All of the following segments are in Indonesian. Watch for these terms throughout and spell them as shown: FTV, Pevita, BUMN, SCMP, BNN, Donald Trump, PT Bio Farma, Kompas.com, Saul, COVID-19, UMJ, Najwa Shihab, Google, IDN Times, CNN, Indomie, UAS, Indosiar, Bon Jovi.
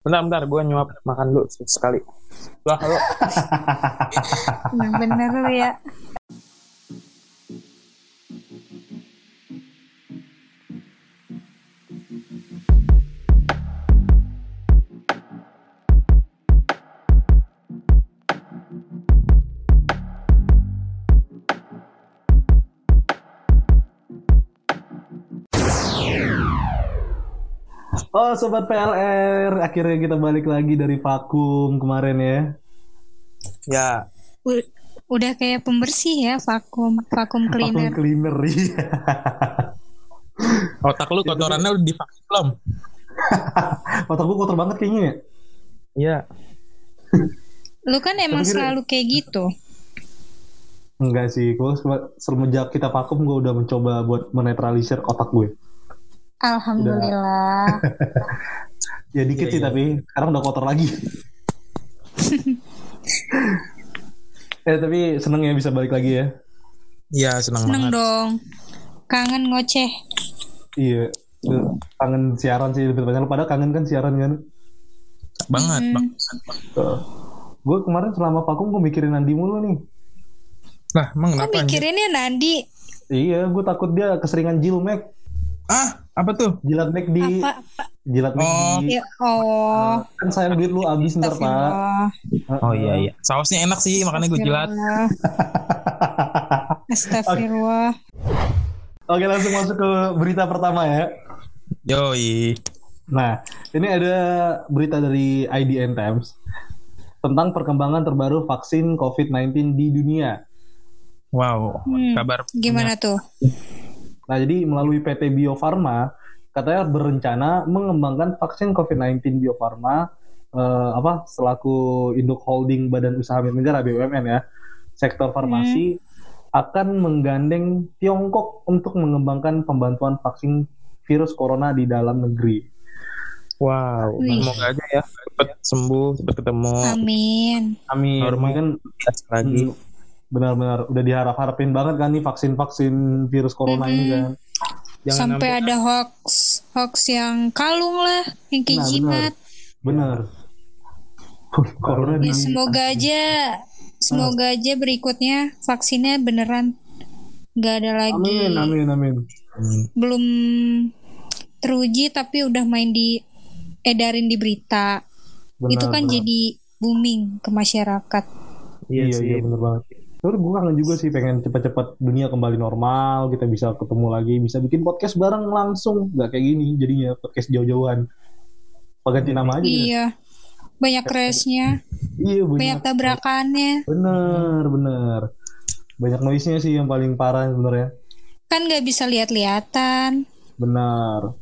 Bentar, gue nyuap makan dulu sekali. Lah, lo. Bener ya. Oh Sobat PLR, akhirnya kita balik lagi dari vakum kemarin ya. Ya. Udah kayak pembersih ya, vakum cleaner. Vakum cleaner, iya. Otak lu kotorannya udah divakum belum? Otak gue kotor banget kayaknya ya? Iya. Lu kan emang selalu kayak gitu. Enggak sih, gue semenjak kita vakum gue udah mencoba buat menetralisir otak gue. Alhamdulillah. Ya dikit sih iya. Tapi sekarang udah kotor lagi. Tapi seneng ya bisa balik lagi ya. Iya seneng banget. Seneng dong. Kangen ngoceh. Iya. Kangen siaran sih lebih banyak. Padahal kangen kan siaran kan. Banget. Gue kemarin selama vakum gue mikirin Nandi mulu nih. Lah emang kenapa? Gue mikirinnya Nandi. Iya gue takut dia keseringan jilmek. Ah, apa tuh? Jilat Mac di jilat Mac di. Oh. Kan sayang duit lu habis ntar, Pak. Oh iya iya. Sausnya enak sih, makanya gue jilat. Astagfirullah. Oke, langsung masuk ke berita pertama ya. Yoi. Nah, ini ada berita dari IDN Times tentang perkembangan terbaru vaksin COVID-19 di dunia. Wow, kabar. Gimana tuh? Nah, jadi melalui PT Bio Farma katanya berencana mengembangkan vaksin COVID-19 Bio Farma selaku induk holding Badan Usaha Milik Negara BUMN ya. Sektor farmasi akan menggandeng Tiongkok untuk mengembangkan pembantuan vaksin virus corona di dalam negeri. Wow, semoga aja ya cepat sembuh, cepat ketemu. Amin. Normal kan lagi. Benar-benar udah diharap-harapin banget kan nih vaksin virus corona ini kan. Jangan sampai ada hoax yang kalung lah, yang kayak jimat. Benar. Corona ya, semoga aja berikutnya vaksinnya beneran nggak ada lagi. Amin. Belum teruji tapi udah main di edarin di berita. Benar, itu kan jadi booming ke masyarakat. Iya benar banget. Terus gue kangen juga sih pengen cepat-cepat dunia kembali normal, kita bisa ketemu lagi, bisa bikin podcast bareng langsung, nggak kayak gini jadinya podcast jauh-jauhan. Pengganti nama aja. Iya. Gitu. Banyak crashnya. Iya banyak tabrakannya. Bener. Banyak noise-nya sih yang paling parah sebenarnya. Kan nggak bisa lihat-lihatan. Benar.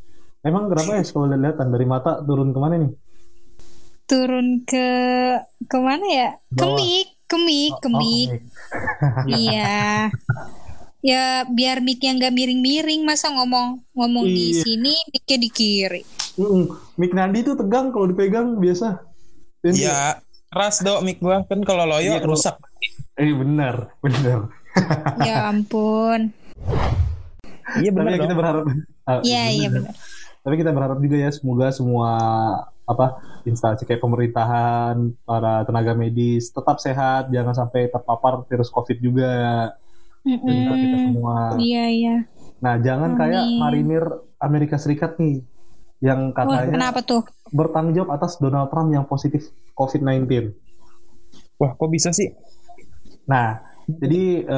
Emang kenapa ya kalau lihat-lihatan dari mata turun kemana nih? Turun ke kemana ya? Bawah. Ke mic. Iya. Ya biar mic-nya enggak miring-miring, masa ngomong iya. Di sini mic-nya di kiri. Mic Nandi tuh tegang kalau dipegang biasa. Iya, keras dok mic gua kan kalau loyo ya, rusak. Benar. Ya ampun. Iya benar. Tapi kita berharap. Iya benar. Tapi kita berharap juga ya semoga semua instansi kayak pemerintahan, para tenaga medis tetap sehat, jangan sampai terpapar virus COVID juga. Kita semua. Iya. Nah, jangan kayak marinir Amerika Serikat nih yang katanya kenapa tuh? Bertanggung jawab atas Donald Trump yang positif COVID-19. Wah, kok bisa sih? Nah, jadi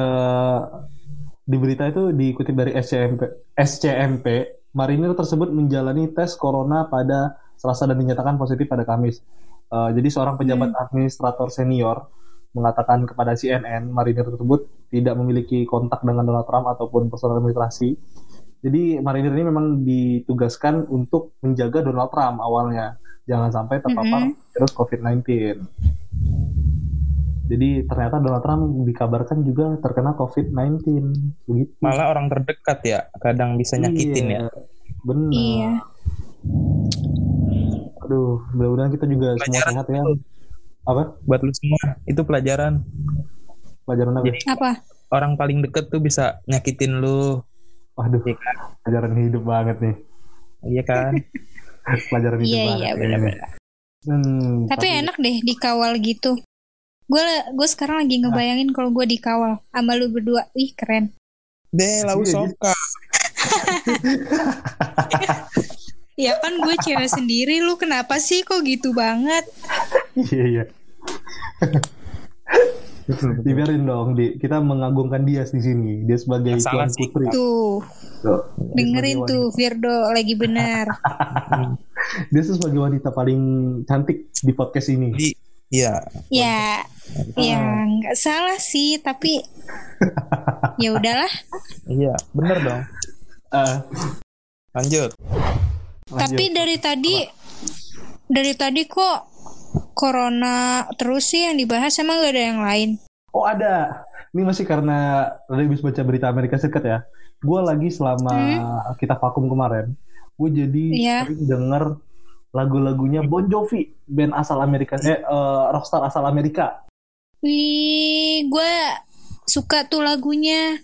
di berita itu diikutip dari SCMP, marinir tersebut menjalani tes corona pada Selasa dan dinyatakan positif pada Kamis. Jadi seorang pejabat administrator senior mengatakan kepada CNN, marinir tersebut tidak memiliki kontak dengan Donald Trump ataupun personal administrasi. Jadi marinir ini memang ditugaskan untuk menjaga Donald Trump awalnya, jangan sampai terpapar virus COVID-19. Jadi ternyata Donald Trump dikabarkan juga terkena COVID-19. Begitu. Malah orang terdekat ya, kadang bisa nyakitin ya. Benar. Iya. Aduh, mudah-mudahan kita juga pelajaran semua sehat ya. Apa? Buat lu semua, itu pelajaran. Pelajaran apa? Jadi, apa? Orang paling deket tuh bisa nyakitin lu. Waduh, ya kan? Pelajaran hidup banget nih. Iya kan? Pelajaran hidup banget. Iya, benar-benar. Tapi enak deh dikawal gitu. Gue sekarang lagi ngebayangin kalau gue dikawal sama lu berdua. Ih keren. Deh lau soka. Ya kan gue cewek sendiri, lu kenapa sih kok gitu banget? Iya. Dibiarin dong, kita mengagungkan dia di sini. Dia sebagai tuan putri. Tuh. Dengerin tuh, Firdo lagi benar. Dia tuh sebagai wanita paling cantik di podcast ini. Iya, nggak salah sih, tapi ya udahlah. Iya, benar dong. Lanjut. Tapi dari tadi kok corona terus sih yang dibahas, emang gak ada yang lain? Oh ada. Ini masih karena habis baca berita Amerika Serikat ya. Gue lagi selama kita vakum kemarin, gue jadi sering denger lagu-lagunya Bon Jovi, band asal Amerika, rockstar asal Amerika. Wih, gue suka tuh lagunya.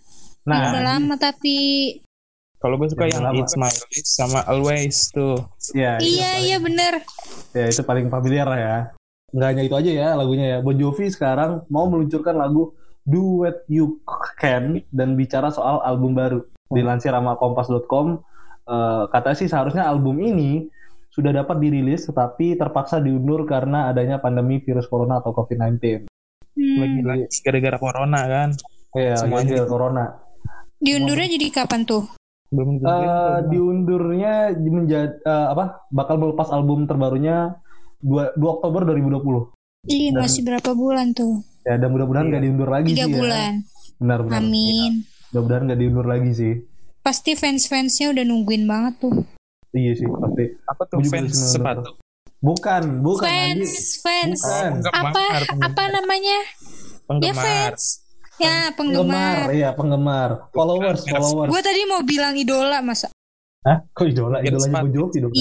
Nah, udah lama tapi. Kalau gue suka yang It's My Life sama Always tuh. Iya bener. Ya itu paling familiar ya. Gak hanya itu aja ya lagunya ya. Bon Jovi sekarang mau meluncurkan lagu Do What You Can dan bicara soal album baru. Dilansir sama Kompas.com, katanya sih seharusnya album ini sudah dapat dirilis tetapi terpaksa diundur karena adanya pandemi virus corona atau COVID-19. Lagi gara-gara corona kan. Iya, semuanya gara-gara corona. Diundurnya jadi kapan tuh? Diundurnya menjadi bakal melepas album terbarunya 2 Oktober 2020. Ih, masih berapa bulan tuh? Ya, dan mudah-mudahan gak diundur lagi 3 sih. 3 bulan. Ya. Benar. Amin. Ya. Mudah-mudahan gak diundur lagi sih. Pasti fans-fansnya udah nungguin banget tuh. Iya sih, pasti. Apa tuh fans sepatu? Bukan. Fans. Bukan. Apa namanya? Penggemar. Ya fans. Ya, penggemar. Followers. Gue tadi mau bilang idola, masa? Hah? Kok idola? Idolanya Bon Jovi dong.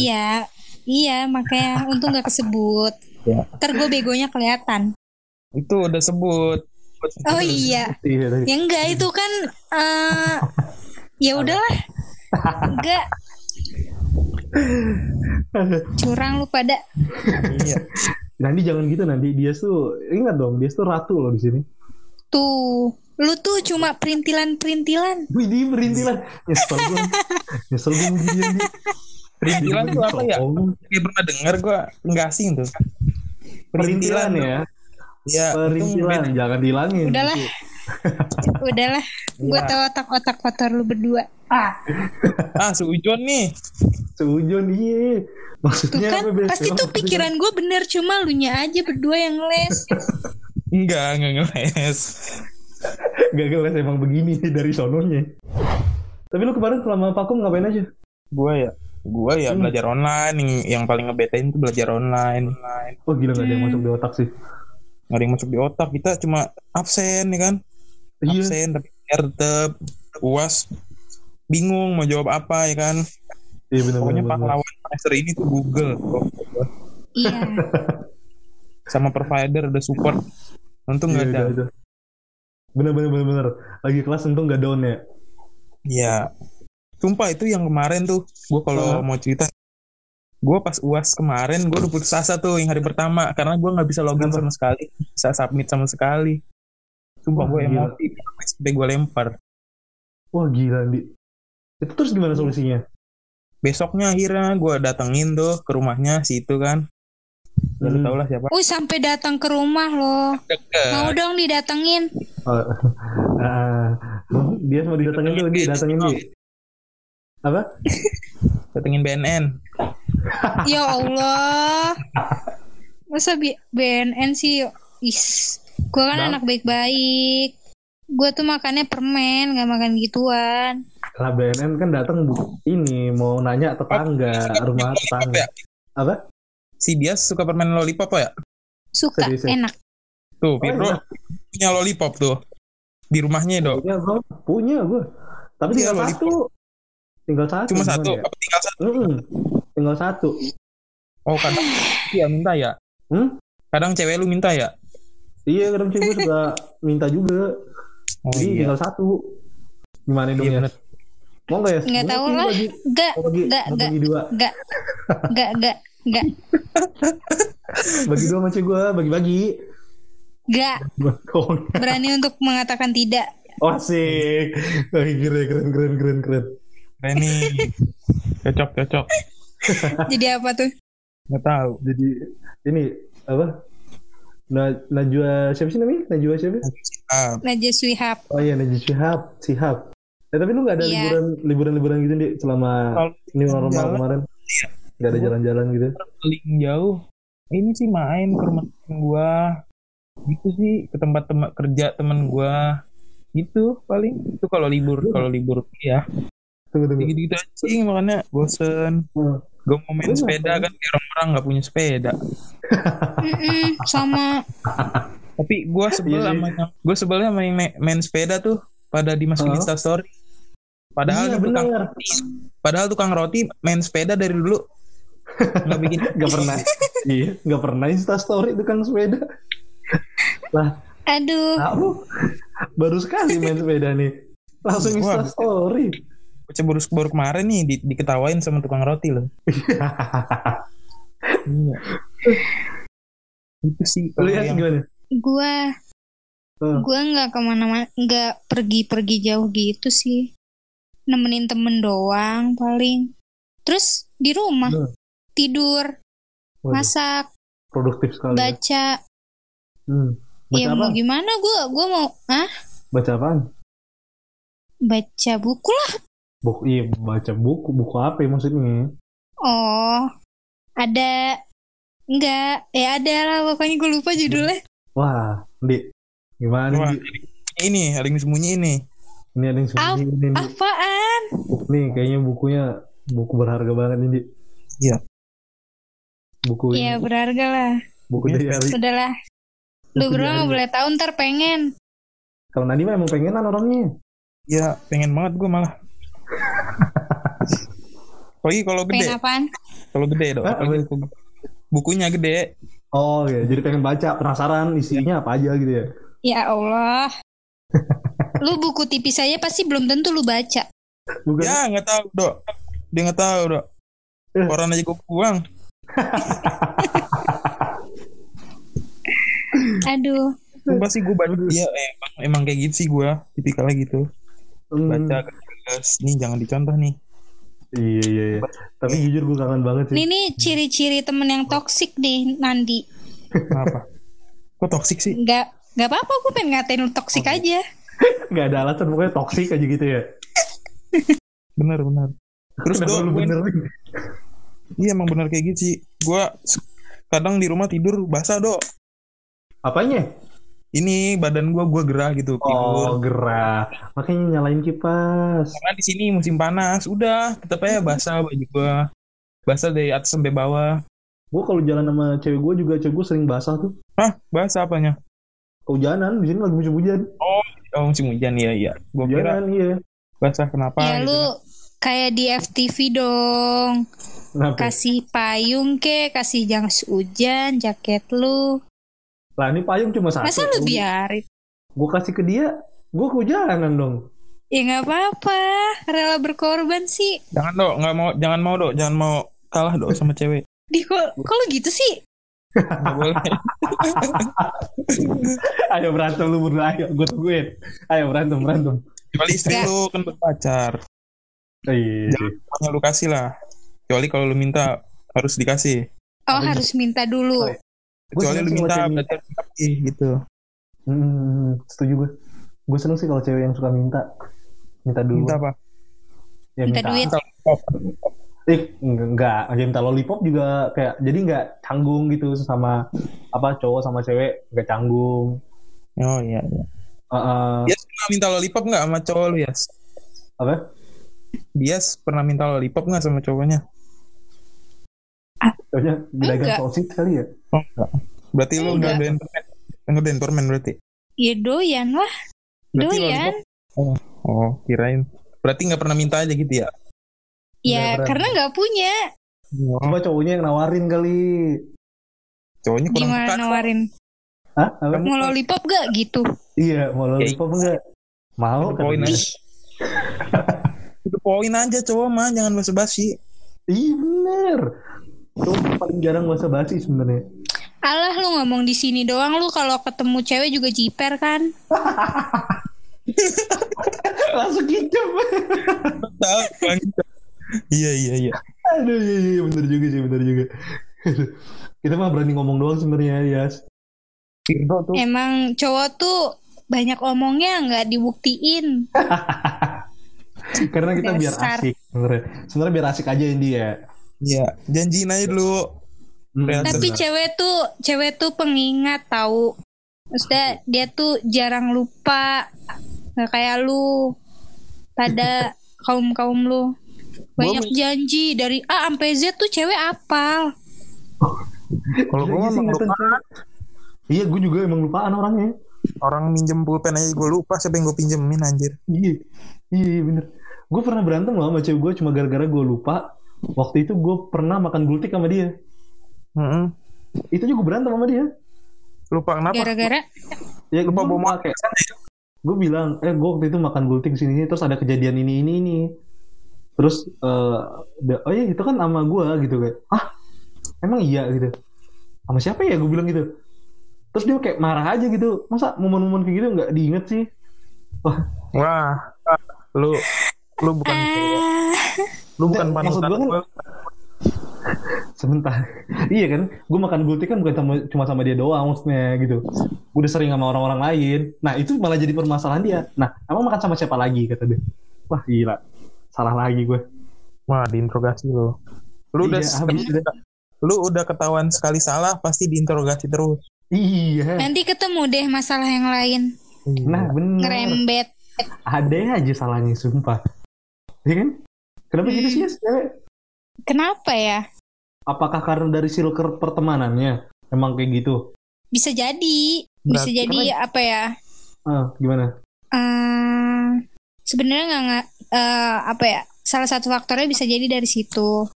Iya, makanya untung gak kesebut. Ntar gue begonya kelihatan. Itu udah sebut. Oh iya. Ya enggak, itu kan ya udahlah. Enggak. Curang lu pada. Iya. Nanti jangan gitu, nanti dia tuh ingat dong, dia tuh ratu loh di sini. Tuh, lu tuh cuma perintilan. Wih, di perintilan. Nyesel gue begini. Perintilan tuh apa ya? Kayak pernah denger gue, nggak asing tuh. Perintilan ya? Ya, perintilan, jangan dihilangin. Udahlah. Gue tahu otak-otak kotor lu berdua. Seujon nih. Seujon, iya. Maksudnya tuh kan, pasti tuh pikiran gue bener, cuma lu nya aja berdua yang les. Enggak ngeles. Enggak ngeles, emang begini dari sononya. Tapi lu kemarin selama vakum ngapain aja? Gua ya belajar online. Yang paling ngebetain tuh belajar online. Oh gila, gak ada yang masuk di otak sih. Gak ada yang masuk di otak, kita cuma absen ya kan. Absen tapi tetep UAS bingung mau jawab apa ya kan. Pokoknya pahlawan semester ini tuh Google. Iya. Sama provider udah support. Untung gak ada. Udah. Bener. Lagi kelas untung gak down ya. Iya. Sumpah itu yang kemarin tuh. Gue kalau mau cerita. Gue pas UAS kemarin. Gue udah putus asa tuh yang hari pertama. Karena gue gak bisa login sama sekali. Bisa submit sama sekali. Sumpah gue emosi. Sampai gue lempar. Wah gila Andi. Itu terus gimana solusinya? Besoknya akhirnya gue datengin tuh ke rumahnya si itu kan. Lalu tau lah siapa. Sampai datang ke rumah loh. Deket. Mau dong didatengin. Dia mau didatengin tuh. Didatengin sih. Apa? Datengin BNN. Ya Allah. Masa BNN sih. Is. Gue kan anak baik-baik. Gue tuh makannya permen, gak makan gituan. Lah BNN kan datang ini mau nanya tetangga, rumah tetangga. Apa? Si dia suka permen lollipop ya? Suka, enak. Tuh, Firdo punya lollipop tuh. Di rumahnya, Dok. Punya gue. Tapi tinggal satu. Cuma satu? Ya? Apa tinggal satu? Tinggal satu. Oh, kadang dia minta ya? Kadang cewek lu minta ya? Iya, kadang cewek suka minta juga. Jadi tinggal satu. Gimana dong ya? Mau gak ya? Gak tau lah. Gak. Enggak. Bagi dua macam gue, bagi-bagi. Enggak. Berani untuk mengatakan tidak. Oh asik. Keren. Keren nih. Cocok. Jadi apa tuh? Nggak tahu. Jadi ini apa? Najwa siapa sih namanya? Najwa Shihab. Oh iya, Najwa Shihab. Ya, tapi lu nggak ada liburan gitu nih selama ini normal kemarin? Nggak ada jalan-jalan gitu? Paling jauh ini sih main ke rumah temen gua gitu sih, ke tempat kerja temen gua gitu paling. Itu kalau libur, ya. Gitu-gitu aja sih, makanya bosen. Gue mau main sepeda kan, orang-orang nggak punya sepeda. Sama. Tapi gue sebel sama yang main sepeda tuh pada dimasukin Instastory. Padahal tukang roti main sepeda dari dulu. Nggak bikin. Nggak pernah. Iya, nggak pernah Instastory tukang sepeda. Lah. Aduh. Aku baru sekali main sepeda nih. Langsung Instastory. Baru kemarin nih diketawain sama tukang roti loh. Iya. Itu sih. Lu yang gimana? Gua nggak kemana-mana, nggak pergi-pergi jauh gitu sih. Nemenin temen doang paling. Terus di rumah tidur, masak, produktif sekali. Baca. Ya mau gimana? Gua mau. Baca apaan? Baca buku lah. Baca buku. Buku apa ya maksudnya? Oh, ada. Enggak. Ya ada lah, pokoknya gue lupa judulnya. Wah, Dik. Gimana, Dik? Ini, ada yang sembunyi ini. Ini ada yang sembunyi ini, Dik. Apaan? Nih, kayaknya buku berharga banget ini, Dik. Iya. Buku ini. Iya, berharga lah. Buku dari hari. Sudahlah. Lu bro, boleh tahu ntar pengen. Kalau Nadi mah emang pengenan orangnya. Ya, pengen banget gue malah. Lagi kalau gede. Kalau gede dong. Bukunya gede. Oh ya, jadi pengen baca, penasaran isinya apa aja gitu ya. Ya Allah. Lu buku tipis aja pasti belum tentu lu baca. Bukan. Ya nggak tahu dok. Dia nggak tahu dok. Orang aja gue buang. Aduh. Sumpah sih gue baca. Iya emang kayak gitu sih gue. Tipikalnya gitu. Baca. Ini jangan dicontoh nih. Iya. Tapi jujur gue kangen banget sih. Ini ciri-ciri temen yang toksik deh, Nandi. Kenapa? Kok toksik sih? Gak apa-apa, gue pengen ngatain lu toksik aja. Gak ada alasan, pokoknya toksik aja gitu ya. Bener. Terus gue bener. Iya emang bener kayak gitu sih. Gue kadang di rumah tidur basah dok. Apanya? Ini badan gue gerah gitu. Oh, gerah. Makanya nyalain kipas. Karena di sini musim panas. Udah, tetap aja basah baju gue. Basah dari atas sampai bawah. Gue kalau jalan sama cewek gue juga, cewek gue sering basah tuh. Hah? Basah apanya? Kehujanan, di sini lagi musim hujan. Oh, musim hujan iya. Gue kira basah kenapa? Ya gitu. Lu kayak di FTV dong. Kenapa? Kasih payung kasih jas hujan, jaket lu. Lah ini payung cuma satu. Masa lu biarin? Gue kasih ke dia, gue kehujanan dong. Ya nggak apa-apa, rela berkorban sih. Jangan dok, jangan mau kalah dok sama cewek. Kok lu gitu sih? Nggak boleh. Ayo berantem lu berdua, ayo gue tungguin. Ayo berantem. Kecuali istri lu kan berpacar. Jangan lu kasih lah. Kecuali kalau lu minta harus dikasih. Oh harus minta dulu. Kecuali lu minta berarti gitu. Setuju gue. Gue seneng sih kalau cewek yang suka minta dulu. Minta apa? Ya, minta duit. Enggak. Minta lollipop juga kayak jadi nggak canggung gitu sama apa cowok sama cewek nggak canggung. Oh iya. Bias pernah minta lollipop nggak sama cowok lu Bias? Apa? Bias pernah minta lollipop nggak sama cowoknya? Soalnya gerakan sosis kali ya. Oh enggak. Berarti lu udah doyan permen berarti? Iya doyan lah. Berarti doyan. Oh kirain. Berarti gak pernah minta aja gitu ya? Ya karena gak punya. Coba cowoknya yang nawarin kali. Cowoknya kurang bukan. Gimana nawarin? Hah? Mau lollipop gak gitu? Iya mau lollipop gak? Mau kan? Itu poin aja cowok mah. Jangan basa-basi. Iya bener. Itu paling jarang basa-basi sebenarnya. Alah, lu ngomong di sini doang, lu kalau ketemu cewek juga jiper kan? Langsung hijab. Iya. Aduh, iya, bener juga. Kita mah berani ngomong doang sebenarnya, Yas. Emang cowok tuh banyak omongnya, nggak dibuktiin. Karena kita biar asik sebenarnya, biar asik aja ini ya. Iya, janjiin aja dulu. Tapi cewek tuh pengingat tahu. Maksudnya dia tuh jarang lupa, nggak kayak lu pada kaum lu banyak janji dari A sampai Z tuh cewek apal. Kalau gue emang lupaan. Iya, gue juga emang lupaan orangnya. Orang minjem pulpen aja gue lupa siapa yang gue pinjemin, anjir. Iya bener. Gue pernah berantem loh sama cewek gue cuma gara-gara gue lupa. Waktu itu gue pernah makan gultik sama dia. Mm-hmm. Itu juga berantem sama dia. Lupa kenapa? Gara-gara ya, lupa bawa makan. Gue bilang, gue waktu itu makan gultik sini, terus ada kejadian ini. Terus, itu kan sama gue gitu kayak, emang iya gitu. Sama siapa ya gue bilang gitu. Terus dia kayak marah aja gitu. Masa momen-momen kayak gitu nggak diinget sih? Wah, lu bukan lu bukan panutan gue. Sebentar. Iya kan, gue makan gultik kan bukan cuma sama dia doang maksudnya gitu. Udah sering sama orang-orang lain. Nah itu malah jadi permasalahan dia. Nah emang makan sama siapa lagi kata dia. Wah gila, salah lagi gue. Wah diinterogasi lo. Lu udah ketahuan sekali salah pasti diinterogasi terus. Iya. Nanti ketemu deh masalah yang lain. Nah bener. Ngerembet. Ada aja salahnya sumpah. Iya kan? Kenapa gitu sih ya? Kenapa ya? Apakah karena dari circle pertemanannya emang kayak gitu? Bisa jadi, karena... apa ya? Gimana? Sebenarnya nggak apa ya? Salah satu faktornya bisa jadi dari situ.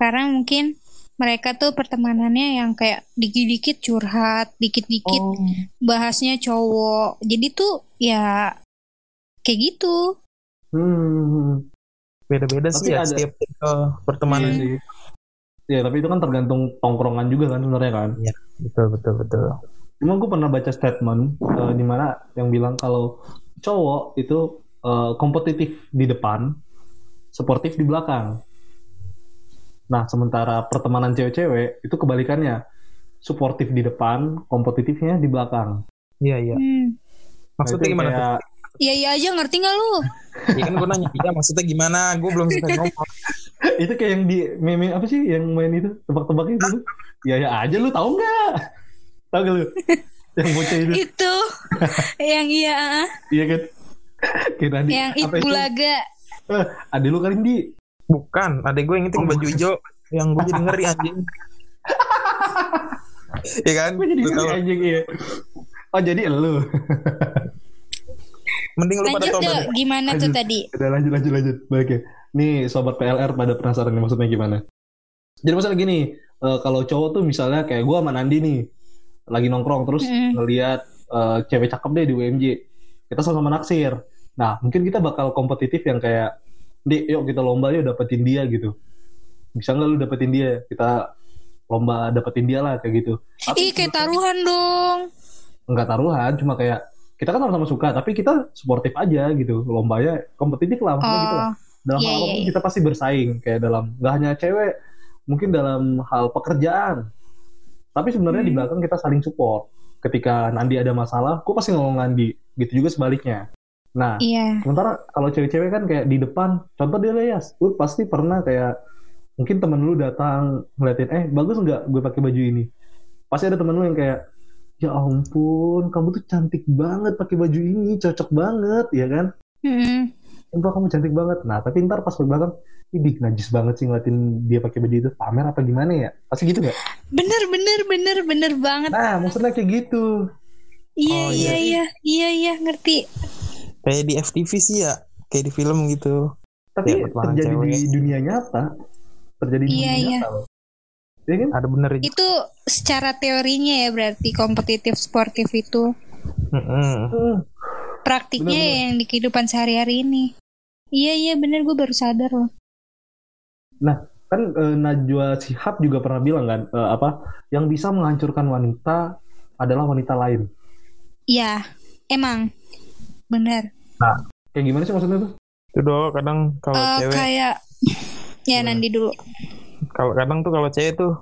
Karena mungkin mereka tuh pertemanannya yang kayak dikit-dikit curhat, dikit-dikit bahasnya cowok. Jadi tuh ya kayak gitu. Beda-beda tapi sih ya setiap pertemanan sih. Ya tapi itu kan tergantung tongkrongan juga kan sebenarnya kan. Iya betul. Emang gue pernah baca statement di mana yang bilang kalau cowok itu kompetitif di depan, sportif di belakang. Nah sementara pertemanan cewek-cewek itu kebalikannya, suportif di depan, kompetitifnya di belakang. Iya. Maksudnya nah, gimana? Kayak... Iya aja ngerti nggak lu? Iya kan gue nanya iya maksudnya gimana? Gue belum selesai ngomong. Itu kayak yang di meme apa sih yang main itu tebak-tebaknya itu? Iya aja lu tahu nggak? Tahu gak lu? Yang bocah itu? Itu yang iya. Iya kan? Kita di yang itu laga. Ade lu kali di? Bukan, ade gue yang itu baju hijau yang gue jadi ngeri anjing. Iya kan? Gue jadi ngeri anjing ya. Oh jadi elu. Mending lu pada tobat. Gimana lanjut, tuh tadi? Udah lanjut. Baik ya. Nih sobat PLR pada penasaran maksudnya gimana. Jadi maksudnya gini, kalau cowok tuh misalnya kayak gue sama Nandi nih lagi nongkrong terus ngelihat cewek cakep deh di UMJ. Kita sama-sama naksir. Nah, mungkin kita bakal kompetitif yang kayak, "Dek, yuk kita lomba yuk dapetin dia gitu. Bisa enggak lu dapetin dia? Kita lomba dapetin dia lah kayak gitu." Ih, kayak taruhan dong. Enggak taruhan, cuma kayak kita kan sama-sama suka, tapi kita sportif aja gitu. Lombanya kompetitif lah, maksudnya gitu lah. Dalam hal apapun kita pasti bersaing. Kayak dalam, gak hanya cewek, mungkin dalam hal pekerjaan. Tapi sebenarnya di belakang kita saling support. Ketika Nandi ada masalah, gue pasti nolong Nandi. Gitu juga sebaliknya. Nah, sementara kalau cewek-cewek kan kayak di depan, contoh dia Leas, lu pasti pernah kayak, mungkin temen lu datang ngeliatin, bagus gak gue pakai baju ini? Pasti ada temen lu yang kayak, ya ampun, kamu tuh cantik banget pakai baju ini, cocok banget, ya kan? Entah kamu cantik banget. Nah, tapi ntar pas belakang, idih najis banget sih ngeliatin dia pakai baju itu, pamer apa gimana ya? Pasti gitu nggak? Bener banget. Nah, maksudnya kayak gitu. Iya, ngerti. Kayak di FTV sih ya, kayak di film gitu. Tapi ya, terjadi cewek. Di dunia nyata, terjadi di dunia nyata. Loh. Ya kan? Ada bener itu secara teorinya ya berarti kompetitif sportif itu. Praktiknya bener. Yang di kehidupan sehari-hari ini. Iya bener gue baru sadar loh. Nah Kan Najwa Shihab juga pernah bilang kan, yang bisa menghancurkan wanita adalah wanita lain. Iya, emang benar. Nah, kayak gimana sih maksudnya tuh? Itu doang kadang kalau cewek. Kayak, ya Nandi dulu. Kalau kadang tuh kalau cewek tuh,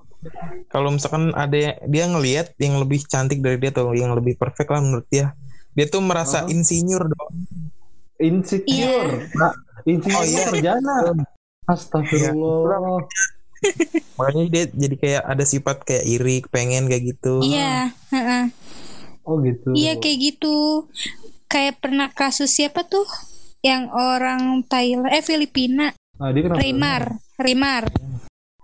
kalau misalkan ada dia ngelihat yang lebih cantik dari dia atau yang lebih perfect lah menurut dia, dia tuh merasa insinyur dong. Insecure. Yeah. Nah, insecure terjana. Astagfirullah. Makanya dia jadi kayak ada sifat kayak iri, pengen kayak gitu. Iya, Oh gitu. Iya kayak gitu. Kayak pernah kasus siapa tuh? Yang orang Thailand, Filipina. Nah, Rimar.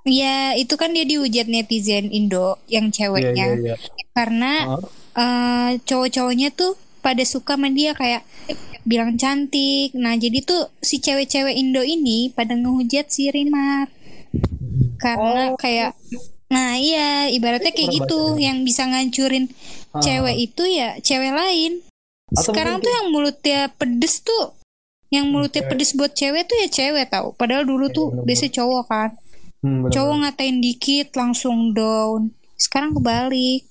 Iya, itu kan dia dihujat netizen Indo yang ceweknya. Yeah. Karena cowok-cowoknya tuh pada suka sama dia kayak bilang cantik. Nah, jadi tuh si cewek-cewek Indo ini pada ngehujat si Rimar. Karena kayak nah iya, ibaratnya kayak gitu ya. Yang bisa ngancurin cewek itu ya cewek lain. Atau sekarang tuh yang mulutnya pedes tuh, yang mulutnya pedes buat cewek tuh ya cewek tau. Padahal dulu tuh biasa cowok kan. Cowok ngatain dikit langsung down. Sekarang kebalik.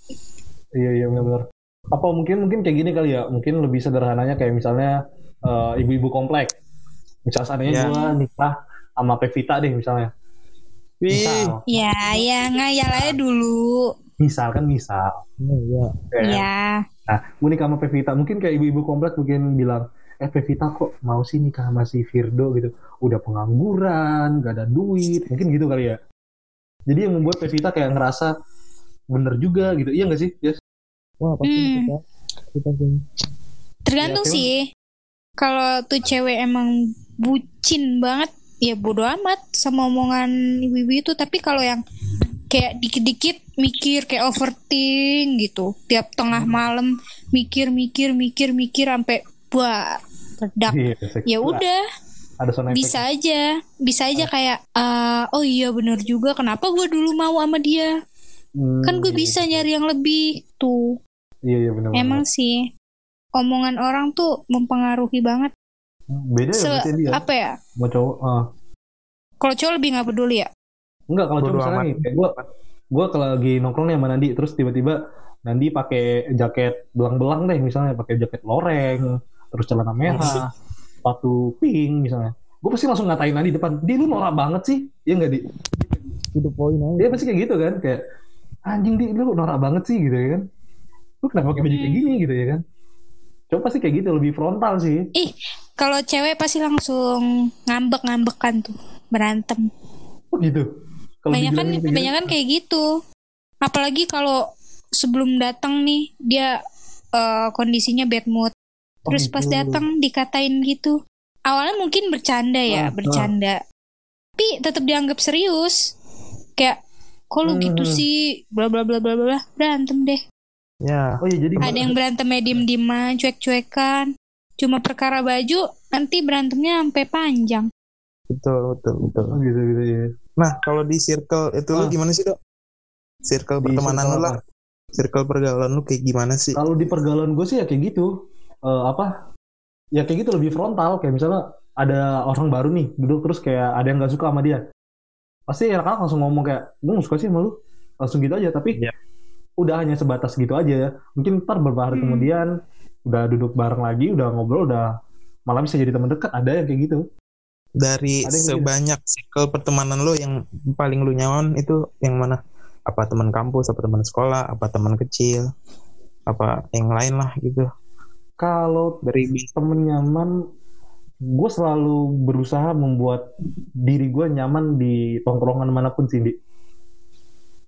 Iya benar. Apa mungkin kayak gini kali ya, mungkin lebih sederhananya kayak misalnya ibu-ibu kompleks. Misalnya seandainya gue nikah sama Pevita deh misalnya. Misal. Ya ngayal aja dulu. Misal. Iya. Nah, gue nikah sama Pevita, mungkin kayak ibu-ibu kompleks mungkin bilang, Pevita kok mau sih nikah sama si Firdo gitu. Udah pengangguran, gak ada duit, mungkin gitu kali ya. Jadi yang membuat Pevita kayak ngerasa bener juga gitu. Iya gak sih? Yes. Wah, pasti kita tergantung ya, sih. Kalau tuh cewek emang bucin banget, ya bodo amat sama omongan ibu-ibu itu. Tapi kalau yang kayak dikit-dikit mikir kayak overthink gitu, tiap tengah malam mikir sampai buah redak. Ya udah. Bisa aja kayak oh iya benar juga, kenapa gua dulu mau sama dia? Kan gue bisa nyari yang lebih tuh. Iya benar. Emang sih omongan orang tuh mempengaruhi banget. Beda ya dia. Apa ya? Mau cowok. Kalau cowok lebih nggak peduli ya? Enggak, kalau cowok misalnya nih, kayak gue kalau lagi nongkrong nih sama Nandi, terus tiba-tiba Nandi pakai jaket belang-belang deh misalnya, pakai jaket loreng, terus celana merah, sepatu pink misalnya. Gue pasti langsung ngatain Nandi depan, dia lu norak banget sih, ya nggak di? Itu poin aja. Dia pasti kayak gitu kan, kayak anjing dia lu norak banget sih gitu ya kan, lu kenapa pakai baju kayak gini gitu ya kan. Cowok pasti kayak gitu, lebih frontal sih. Ih, kalau cewek pasti langsung ngambek-ngambekan tuh, berantem. Oh gitu. Kebanyakan kayak gitu. Apalagi kalau sebelum datang nih dia kondisinya bad mood, terus pas datang dikatain gitu. Awalnya mungkin bercanda. Tapi tetap dianggap serius. Kayak kok lu gitu sih, bla bla bla bla bla, berantem deh. Ya. Oh, ya jadi ada yang berantemnya diem-dieman, cuek-cuekan. Cuma perkara baju, nanti berantemnya sampai panjang. Betul. Oh, gitu ya. Nah, kalau di circle itu lu gimana sih, Dok? Circle pertemanan lu lah. Circle pergaulan lu kayak gimana sih? Kalau di pergaulan gue sih ya kayak gitu. Ya kayak gitu, lebih frontal. Kayak misalnya ada orang baru nih duduk, terus kayak ada yang nggak suka sama dia. Pasti anak-anak langsung ngomong kayak, gue gak suka sih sama lu. Langsung gitu aja, tapi udah hanya sebatas gitu aja ya. Mungkin ntar beberapa hari kemudian, udah duduk bareng lagi, udah ngobrol, udah malah bisa jadi teman dekat, ada yang kayak gitu. Dari sebanyak circle pertemanan lo yang paling lu nyaman itu yang mana? Apa teman kampus, apa teman sekolah, apa teman kecil, apa yang lain lah gitu. Kalau dari temen nyaman, gue selalu berusaha membuat diri gue nyaman di tongkrongan manapun sih, Di.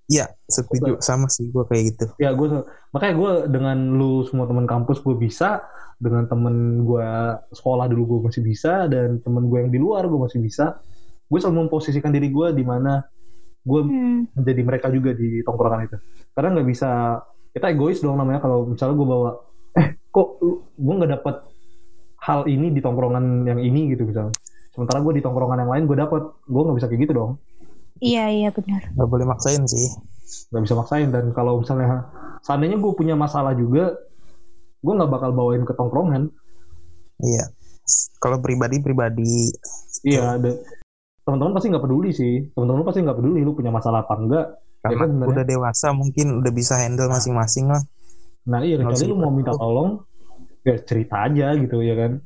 Ya, setuju. Sama sih gue kayak gitu. Ya, makanya gue dengan lu semua teman kampus gue bisa, dengan temen gue sekolah dulu gue masih bisa, dan temen gue yang di luar gue masih bisa. Gue selalu memposisikan diri gue di mana gue menjadi mereka juga di tongkrongan itu. Karena nggak bisa, kita egois dong namanya kalau misalnya gue bawa, kok gue nggak dapet hal ini di tongkrongan yang ini gitu misalnya. Sementara gue di tongkrongan yang lain gue dapet, gue nggak bisa kayak gitu dong. Iya benar. Nggak boleh maksain sih. Nggak bisa maksain, dan kalau misalnya seandainya gue punya masalah juga, gue nggak bakal bawain ke tongkrongan. Iya. Kalau pribadi. Iya. teman-teman pasti nggak peduli sih. Teman-teman pasti nggak peduli lu punya masalah apa enggak. Karena sebenarnya udah dewasa mungkin udah bisa handle masing-masing lah. Nah iya, kecuali lu mau minta tolong, ya cerita aja gitu ya kan.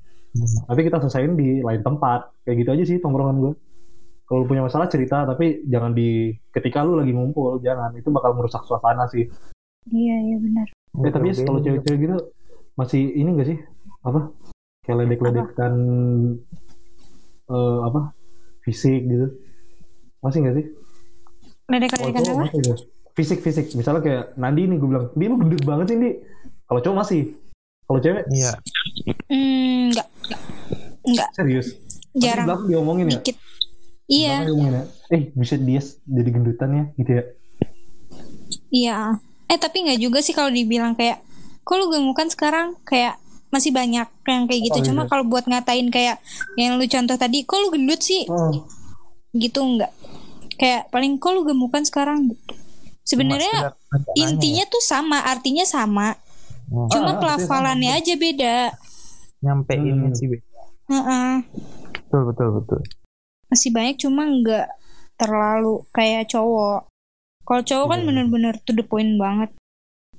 Tapi kita selesaiin di lain tempat. Kayak gitu aja sih tongkrongan gue. Kalau lu punya masalah cerita, tapi jangan di ketika lu lagi ngumpul, jangan, itu bakal merusak suasana sih. Iya, iya benar. Ya, tapi kalau cewek-cewek gitu masih ini enggak sih? Apa? Kayak ledek-ledekan apa? Fisik gitu. Masih enggak sih? Ledek-ledekan apa? Fisik-fisik. Misalnya kayak Nandi nih, gue bilang, "Dia lu gendut banget sih, Ndi." Kalau cowok masih. Kalau cewek? Iya. Enggak. Enggak. Serius? Jarang. Belum diomongin ya? Dikit. Iya. Ya? Bisa dia jadi gendutan ya gitu ya. Iya. Tapi enggak juga sih kalau dibilang kayak, "Kok lu gemukan sekarang?" Kayak masih banyak yang kayak gitu. Cuma kalau buat ngatain kayak yang lu contoh tadi, "Kok lu gendut sih?" Gitu enggak. Kayak paling, "Kok lu gemukan sekarang?" Gitu. Sebenarnya intinya tuh sama, artinya sama. Cuma pelafalannya aja beda. Nyampeinnya sih beda. Betul, betul, betul. Masih banyak cuma nggak terlalu kayak cowok. Kalau cowok kan bener-bener to the point banget.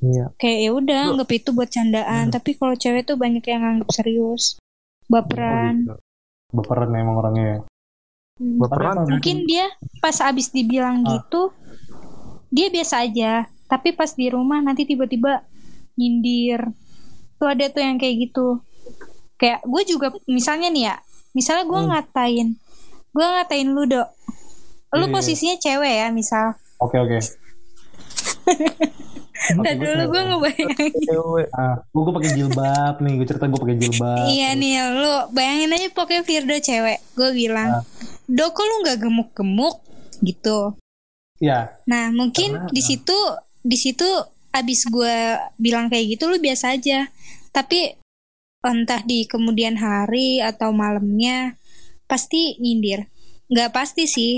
Iya. Kayak ya udah anggap itu buat candaan. Tapi kalau cewek tuh banyak yang anggap serius, baperan. Baperan emang orangnya. Baperan. Mungkin dia pas abis dibilang gitu, dia biasa aja. Tapi pas di rumah nanti tiba-tiba nyindir. Tuh ada tuh yang kayak gitu. Kayak gue juga misalnya nih ya. Misalnya gue ngatain lu, Dok. Lu posisinya cewek ya, misal. Oke. Ntar dulu gue ngebayangin. Gue pakai jilbab nih, gue cerita gue pakai jilbab. Iya nih, lu bayangin aja pokoknya Firdo cewek. Gue bilang, "Dok, kok lu gak gemuk-gemuk?" gitu. Iya. Nah, mungkin di situ abis gue bilang kayak gitu, lu biasa aja. Tapi entah di kemudian hari atau malamnya pasti nyindir. Nggak pasti sih.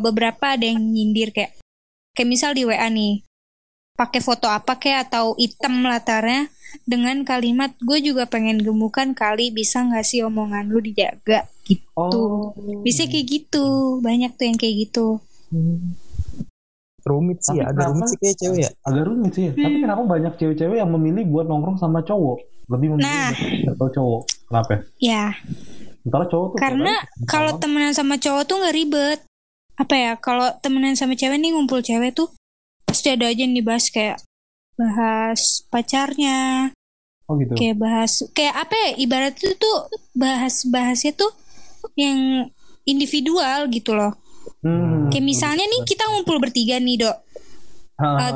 Beberapa ada yang nyindir kayak misal di WA nih, pakai foto apa kayak atau item latarnya dengan kalimat, "Gue juga pengen gemukan kali, bisa nggak sih omongan lu dijaga?" gitu. Bisa kayak gitu, banyak tuh yang kayak gitu. Rumit sih, agak rumit sih kayak cewek ya. Agak rumit sih. Tapi kenapa banyak cewek-cewek yang memilih buat nongkrong sama cowok? Lebih memilih daripada cowok. Kenapa? Ya. Tuh, karena kalau temenan sama cowok tuh nggak ribet. Apa ya, kalau temenan sama cewek nih, ngumpul cewek tuh pasti ada aja yang dibahas, kayak bahas pacarnya, gitu. Kayak bahas kayak apa ya, ibarat itu tuh bahasnya tuh yang individual gitu loh. Kayak misalnya nih kita ngumpul bertiga nih, Dok.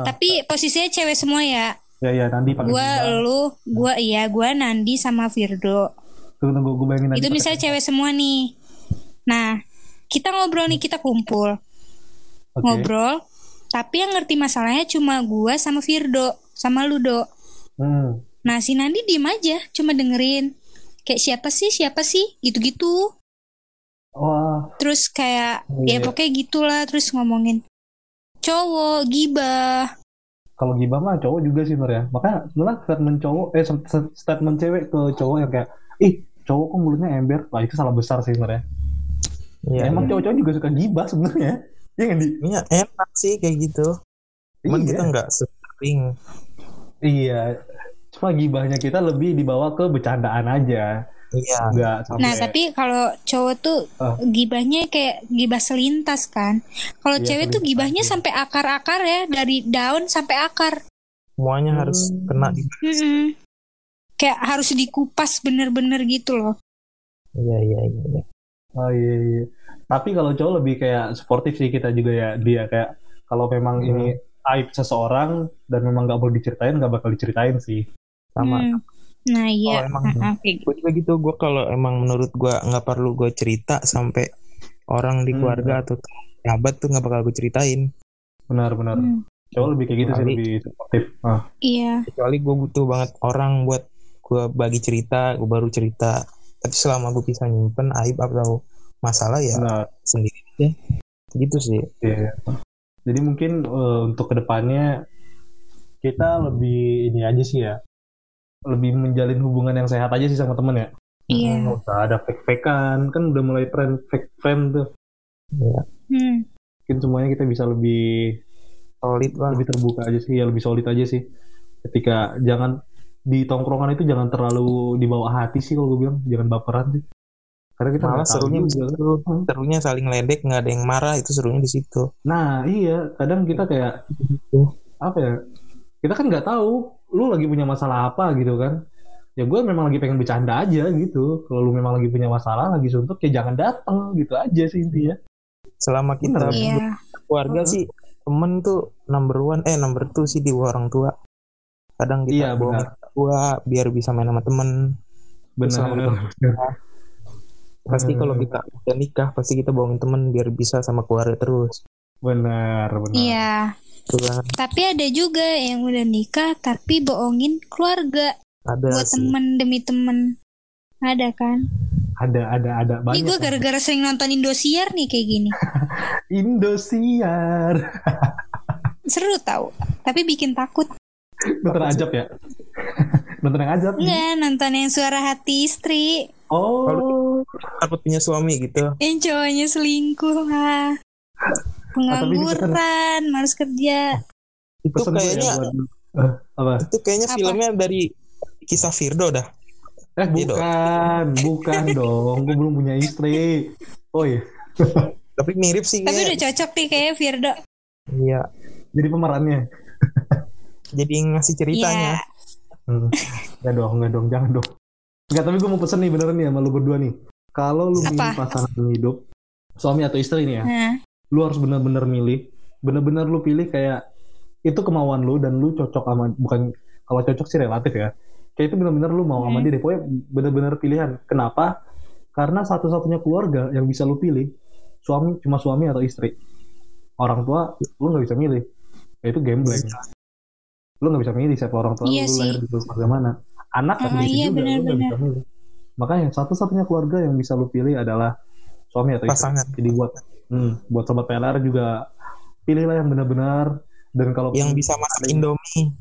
Tapi posisinya cewek semua ya. Ya Nandi pakai. Gua Nandi sama Firdo. Tunggu, gue bayangin itu misalnya cewek semua nih. Nah, kita ngobrol nih, kita kumpul. Okay. Ngobrol, tapi yang ngerti masalahnya cuma gue sama Firdo, sama Ludo. Nah, si Nandi diem aja, cuma dengerin. Kayak siapa sih, gitu-gitu. Wah. Terus kayak, ya pokoknya gitulah, terus ngomongin cowok, gibah. Kalau gibah mah cowok juga sih sebenarnya. Makanya sebenarnya statement cewek ke cowok yang kayak, "Ih, cowok kok mulutnya ember?" Wah, itu salah besar sih sebenarnya. Ya, emang cowok-cowok juga suka gibah sebenarnya. Iya kan, Di? Iya, enak sih kayak gitu. Cuman kita nggak sering. Iya. Cuma gibahnya kita lebih dibawa ke bercandaan aja. Iya. Sampai... Nah, tapi kalau cowok tuh gibahnya kayak gibah selintas kan. Kalau cewek tuh gibahnya sampai akar-akar ya, dari daun sampai akar. Semuanya harus kena gitu. Kayak harus dikupas bener-bener gitu loh. Iya. Oh iya. Tapi kalau cowok lebih kayak sportif sih kita juga ya. Dia kayak kalau memang ini aib seseorang dan memang nggak boleh diceritain, nggak bakal diceritain sih. Sama. Nah iya. Emang gue juga gitu. Gue kalau emang menurut gue nggak perlu gue cerita sampai orang di keluarga atau sahabat tuh nggak bakal gue ceritain. Benar. Cowok lebih kayak gitu sih, lebih sportif. Iya. Kecuali gue butuh banget orang buat gue bagi cerita, gue baru cerita. Tapi selama gue bisa nyimpen aib atau masalah ya sendiri ya. Gitu sih. Iya. Jadi mungkin untuk kedepannya kita lebih ini aja sih ya. Lebih menjalin hubungan yang sehat aja sih sama temen ya. Iya. Nggak usah ada fake-fakean, kan udah mulai tren fake-fame tuh. Iya. Mungkin semuanya kita bisa lebih solid lah, lebih terbuka aja sih, ya lebih solid aja sih. Ketika jangan di tongkrongan itu jangan terlalu dibawa hati sih kalau gue bilang, jangan baperan sih. Karena kita malah serunya gitu. Serunya saling ledek, nggak ada yang marah, itu serunya di situ. Nah iya, kadang kita kayak apa ya? Kita kan nggak tahu lu lagi punya masalah apa gitu kan? Ya gue memang lagi pengen bercanda aja gitu. Kalau lu memang lagi punya masalah, lagi suntuk, ya jangan datang gitu aja sih intinya. Selama kita keluarga sih, temen tuh number one, number two sih di orang tua. Kadang kita bohong tua biar bisa main sama temen. Benar. Pasti kalau kita udah nikah pasti kita bohongin temen biar bisa sama keluarga terus. Benar. Iya. Tuh. Tapi ada juga yang udah nikah tapi bohongin keluarga. Ada buat sih. Temen demi temen. Ada kan? Ada banyak. Ini gue gara-gara sering nonton Indosiar nih kayak gini. Indosiar. Seru tau. Tapi bikin takut. Nonton ajab ya? Nonton yang ajab? Enggak, nonton yang suara hati istri. Oh, takut punya suami gitu. Yang cowoknya selingkuh lah. Pengangguran, harus kerja. Itu kayaknya apa? Itu kayaknya filmnya dari kisah Firdo dah. Bukan dong. Gue belum punya istri. Oh iya. Tapi mirip sih. Tapi udah cocok nih kayaknya Firdo. Iya. Jadi pemerannya. Jadi ngasih ceritanya. Enggak dong, jangan dong. Enggak, tapi gue mau pesen nih beneran nih sama lu berdua nih. Kalau lu milih pasangan hidup, suami atau istri nih ya, lu harus bener-bener milih. Bener-bener lu pilih kayak itu kemauan lu dan lu cocok sama, bukan kalau cocok sih relatif ya. Kayak itu bener-bener lu mau sama dia deh. Pokoknya bener-bener pilihan. Kenapa? Karena satu-satunya keluarga yang bisa lu pilih cuma suami atau istri. Orang tua lu nggak bisa milih. Ya itu gambling. Lu nggak bisa milih siapa orang tua lu lahir di keluarga mana. Anak kan gitu juga, lu gak bisa milih. Makanya satu-satunya keluarga yang bisa lu pilih adalah suami atau pasangan. Istri. Jadi buat sobat PLR juga pilihlah yang benar-benar dan kalau yang bisa masak Indomie.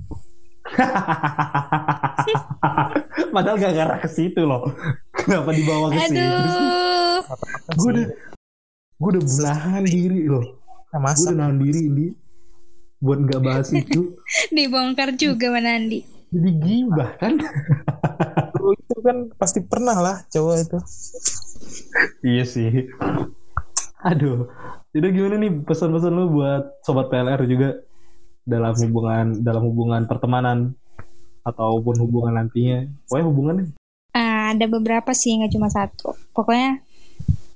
Padahal gak ngarah ke situ loh. Kenapa dibawa ke situ? Aduh. Gue udah menahan diri loh. Gue udah nahan diri ini buat nggak bahas itu. Dibongkar juga sama Nandi. Jadi gibah kan? Itu kan pasti pernah lah cowok itu. Iya sih. Aduh. Jadi gimana nih pesan-pesan lu buat sobat PLR juga dalam hubungan pertemanan ataupun hubungan nantinya? Pokoknya hubungannya? Ada beberapa sih, nggak cuma satu. Pokoknya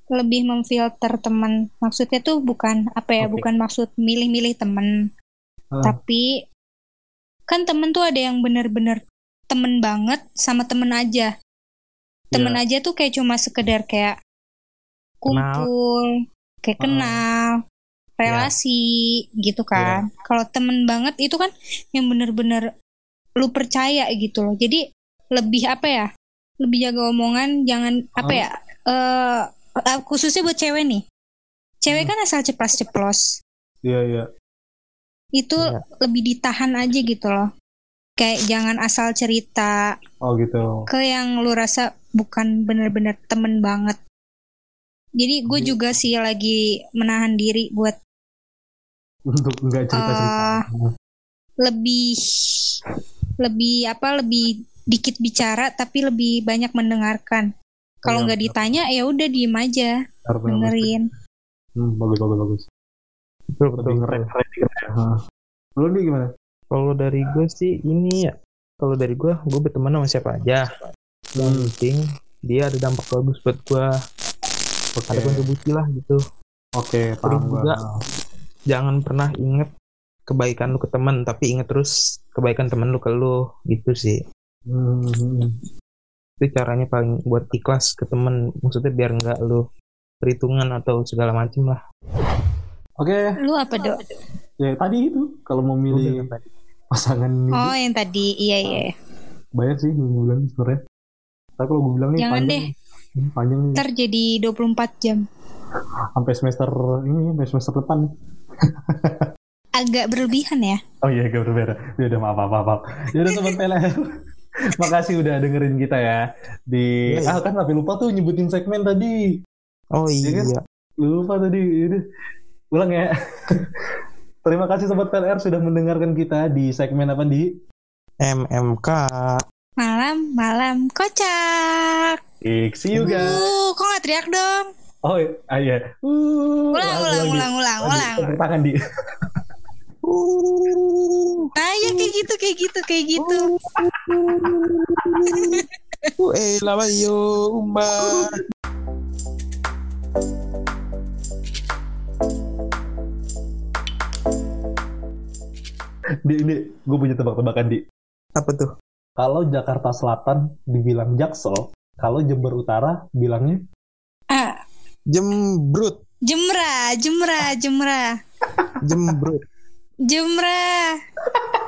lebih memfilter teman. Maksudnya tuh bukan maksud milih-milih teman. Tapi kan temen tuh ada yang bener-bener temen banget sama temen aja. Temen aja tuh kayak cuma sekedar kayak kumpul, kayak kenal, relasi gitu kan. Kalau temen banget itu kan yang bener-bener lu percaya gitu loh. Jadi lebih lebih jaga omongan, jangan khususnya buat cewek nih. Cewek kan asal ceplos-ceplos. Iya. Itu lebih ditahan aja gitu loh. Kayak jangan asal cerita. Oh gitu. Ke yang lu rasa bukan bener-bener temen banget. Jadi gue juga sih lagi menahan diri buat untuk enggak cerita-cerita. Lebih dikit bicara tapi lebih banyak mendengarkan. Kalau enggak ditanya ya udah diem aja. Dengerin. Bagus. Betul. Lu nih gimana? Kalau dari gue sih ini ya. Kalau dari gue berteman sama siapa aja. Yang penting dia ada dampak bagus buat gue. Ada kontribusi lah gitu. Oke, paham gue. Jangan pernah inget kebaikan lu ke teman, tapi inget terus kebaikan teman lu ke lu gitu sih. Itu caranya paling buat ikhlas ke teman. Maksudnya biar nggak lu perhitungan atau segala macem lah. Oke. Lu apa, Dok? Ya tadi itu kalau mau milih pasangan hidup. Oh, yang tadi. Iya. Banyak sih yang gue bilang sebenarnya. Tapi kalau gue bilang nih jangan panjang. Jangan deh. Panjang. Ntar jadi 24 jam. Sampai semester depan. Agak berlebihan ya. Oh iya, agak berlebihan. Ya udah maaf. Ya udah sobat PLR. Makasih udah dengerin kita ya. Di ya, kan tapi lupa tuh nyebutin segmen tadi. Oh iya. Ya kan? Lupa tadi. Ulang ya. Terima kasih sobat PLR sudah mendengarkan kita di segmen apa di MMK. Malam-malam kocak. See you guys. Kok enggak teriak dong? Oh iya. Ulang. Tangan di. Kayak kayak gitu. Lama yo umba. Di ini gue punya tebak-tebakan di. Apa tuh? Kalau Jakarta Selatan dibilang Jaksel, kalau Jember Utara bilangnya Jembrut. Jemra. Jemra. Jembrut. Jemra.